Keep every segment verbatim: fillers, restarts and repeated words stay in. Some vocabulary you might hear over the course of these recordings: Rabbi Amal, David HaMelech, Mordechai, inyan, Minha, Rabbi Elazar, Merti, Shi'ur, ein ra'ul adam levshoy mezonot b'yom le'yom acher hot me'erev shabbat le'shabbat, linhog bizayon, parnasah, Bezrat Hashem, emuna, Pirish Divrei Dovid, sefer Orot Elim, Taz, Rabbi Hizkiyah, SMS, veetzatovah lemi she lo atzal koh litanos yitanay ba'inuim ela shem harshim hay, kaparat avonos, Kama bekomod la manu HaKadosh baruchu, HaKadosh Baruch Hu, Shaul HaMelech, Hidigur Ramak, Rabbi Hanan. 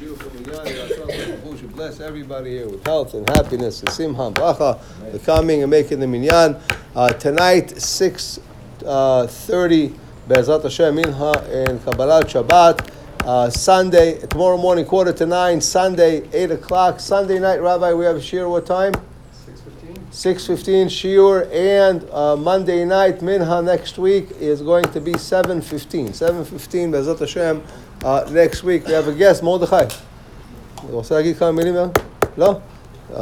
beautiful minyan. Should bless everybody here with health and happiness and simcha and bracha for coming and making the minyan. Uh, tonight, six thirty, Bezrat Hashem, Minha and Kabbalah Shabbat. Uh, Sunday, tomorrow morning, quarter to nine. Sunday, eight o'clock. Sunday night, Rabbi, we have Shi'ur. What time? six fifteen Shi'ur, and uh, Monday night, Minha next week is going to be seven fifteen seven fifteen Bezrat Hashem, uh, next week. We have a guest, Mordechai. No? Uh,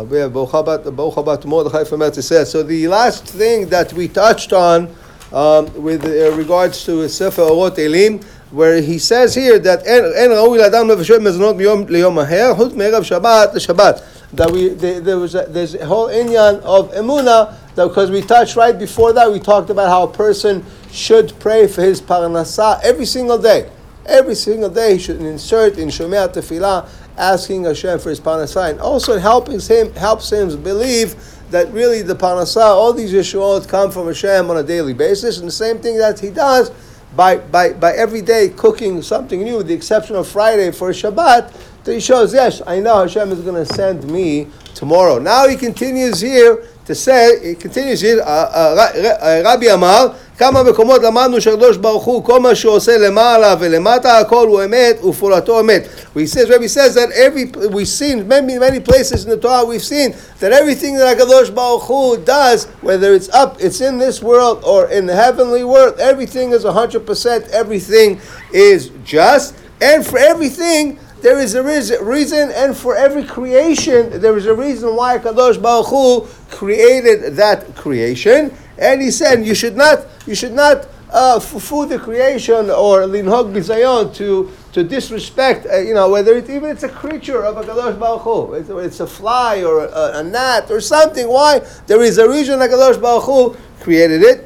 we have Baruch Habat, Baruch Habat, Mordechai from Merti says. So the last thing that we touched on um, with uh, regards to sefer Orot Elim, where he says here that ein ra'ul adam levshoy mezonot b'yom le'yom acher hot me'erev shabbat le'shabbat, that we they, there was a, there's a whole inyan of emuna, that because we touched right before that, we talked about how a person should pray for his parnasah every single day. Every single day he should insert in shomeh at Tefilah, asking Hashem for his parnasah, and also helping him helps him believe that really the parnasah, all these yishuot, come from Hashem on a daily basis. And the same thing that he does By, by by every day cooking something new, with the exception of Friday for Shabbat, that he shows, yes, I know Hashem is going to send me tomorrow. Now he continues here to say, he continues here, uh, uh, uh, Rabbi Amal, Kama bekomod la manu HaKadosh baruchu hu, Kama shosele malav lemaala hakol uemet uforatoh emit. We says Rabbi says that every we've seen many many places in the Torah, we've seen that everything that HaKadosh Baruch Hu does, whether it's up, it's in this world or in the heavenly world, everything is a hundred percent. Everything is just, and for everything there is a reason, and for every creation there is a reason why HaKadosh Baruch Hu created that creation. And he said, you should not, you should not uh, fool the creation or linhog bizayon, to to disrespect, uh, you know, whether it, even it's a creature of HaKadosh Baruch Hu, it's, it's a fly or a, a gnat or something. Why? There is a reason HaKadosh Baruch Hu created it.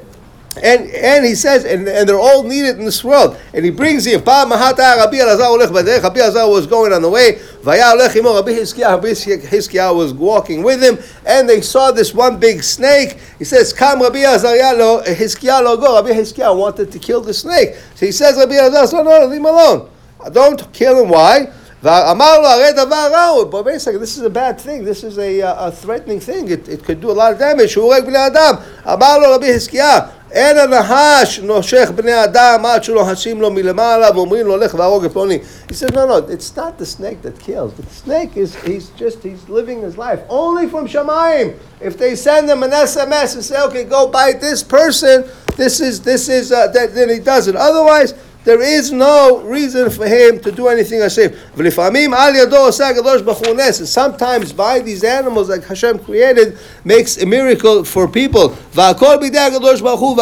And and he says, and, and they're all needed in this world. And he brings here, Rabbi Elazar was going on the way, Rabbi Hizkiyah was walking with him, and they saw this one big snake. He says, Kam Rabbi Elazar lo, Hizkiyah lo go. Rabbi Hizkiyah wanted to kill the snake. So he says, Rabbi Elazar, no, no, leave him alone. Don't kill him. Why? But basically, this is a bad thing. This is a, a, a threatening thing. It, it could do a lot of damage. אין הנחש נושך בני אדם עד שלא חשים לו מלמעלה ואומרים לו לך והרוג את פלוני. He says, no, no, it's not the snake that kills. The snake is, he's just, he's living his life only from Shamayim. If they send him an S M S and say, okay, go bite this person, this is, this is, uh, that, then he does it. Otherwise, there is no reason for him to do anything asif. V'lifamim al yado oseh HaKadosh Baruch Hu nes. Sometimes by these animals that Hashem created makes a miracle for people. V'akol b'idei HaKadosh Baruch Hu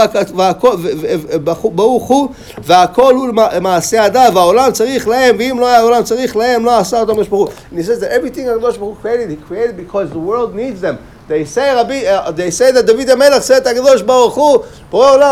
v'akol hu ma'aseh hadav v'haolam tzarich lahem v'im lo haya haolam tzarich lahem lo aseh hadav HaKadosh Baruch Hu. And he says that everything HaKadosh Baruch Hu created, he created because the world needs them. They say, Rabbi, uh, they say that David HaMelech said, HaKadosh Baruch Hu,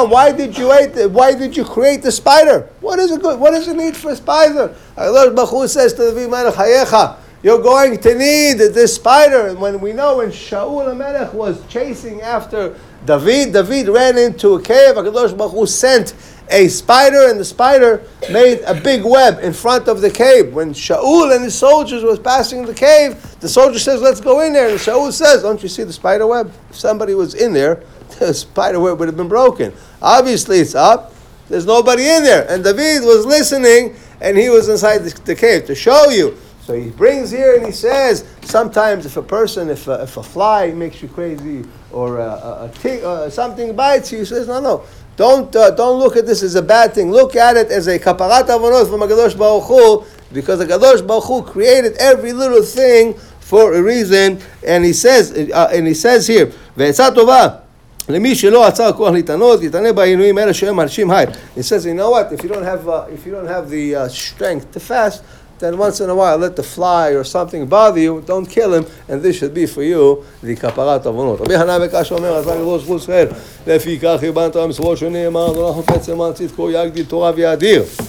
why did you wait, why did you create the spider? What is it good? What is the need for a spider? HaKadosh Baruch Hu says to David HaMelech, Hayecha, you're going to need this spider. And when we know when Shaul HaMelech was chasing after David, David ran into a cave. HaKadosh Baruch Hu sent a spider, and the spider made a big web in front of the cave. When Shaul and his soldiers was passing the cave, the soldier says, let's go in there. And Shaul says, don't you see the spider web? If somebody was in there, the spider web would have been broken. Obviously it's up. There's nobody in there. And David was listening, and he was inside the, the cave to show you. So he brings here and he says, sometimes if a person, if a, if a fly makes you crazy, or a, a, a tick, or something bites you, he says, no, no. Don't uh, don't look at this as a bad thing. Look at it as a kaparat avonos from HaKadosh Baruch Hu, because HaKadosh Baruch Hu created every little thing for a reason. And he says, uh, and he says here, veetzatovah lemi she lo atzal koh litanos yitanay ba'inuim ela shem harshim hay. He says, you know what? If you don't have uh, if you don't have the uh, strength to fast, then once in a while let the fly or something bother you, don't kill him, and this should be for you the kaparat avonot. Rabbi Hanan bekash omer azar gadosh chutz lefi kach yiban tam srosh ne'emar lo lachofetz eman tzidko yagdil Torah v'yadir.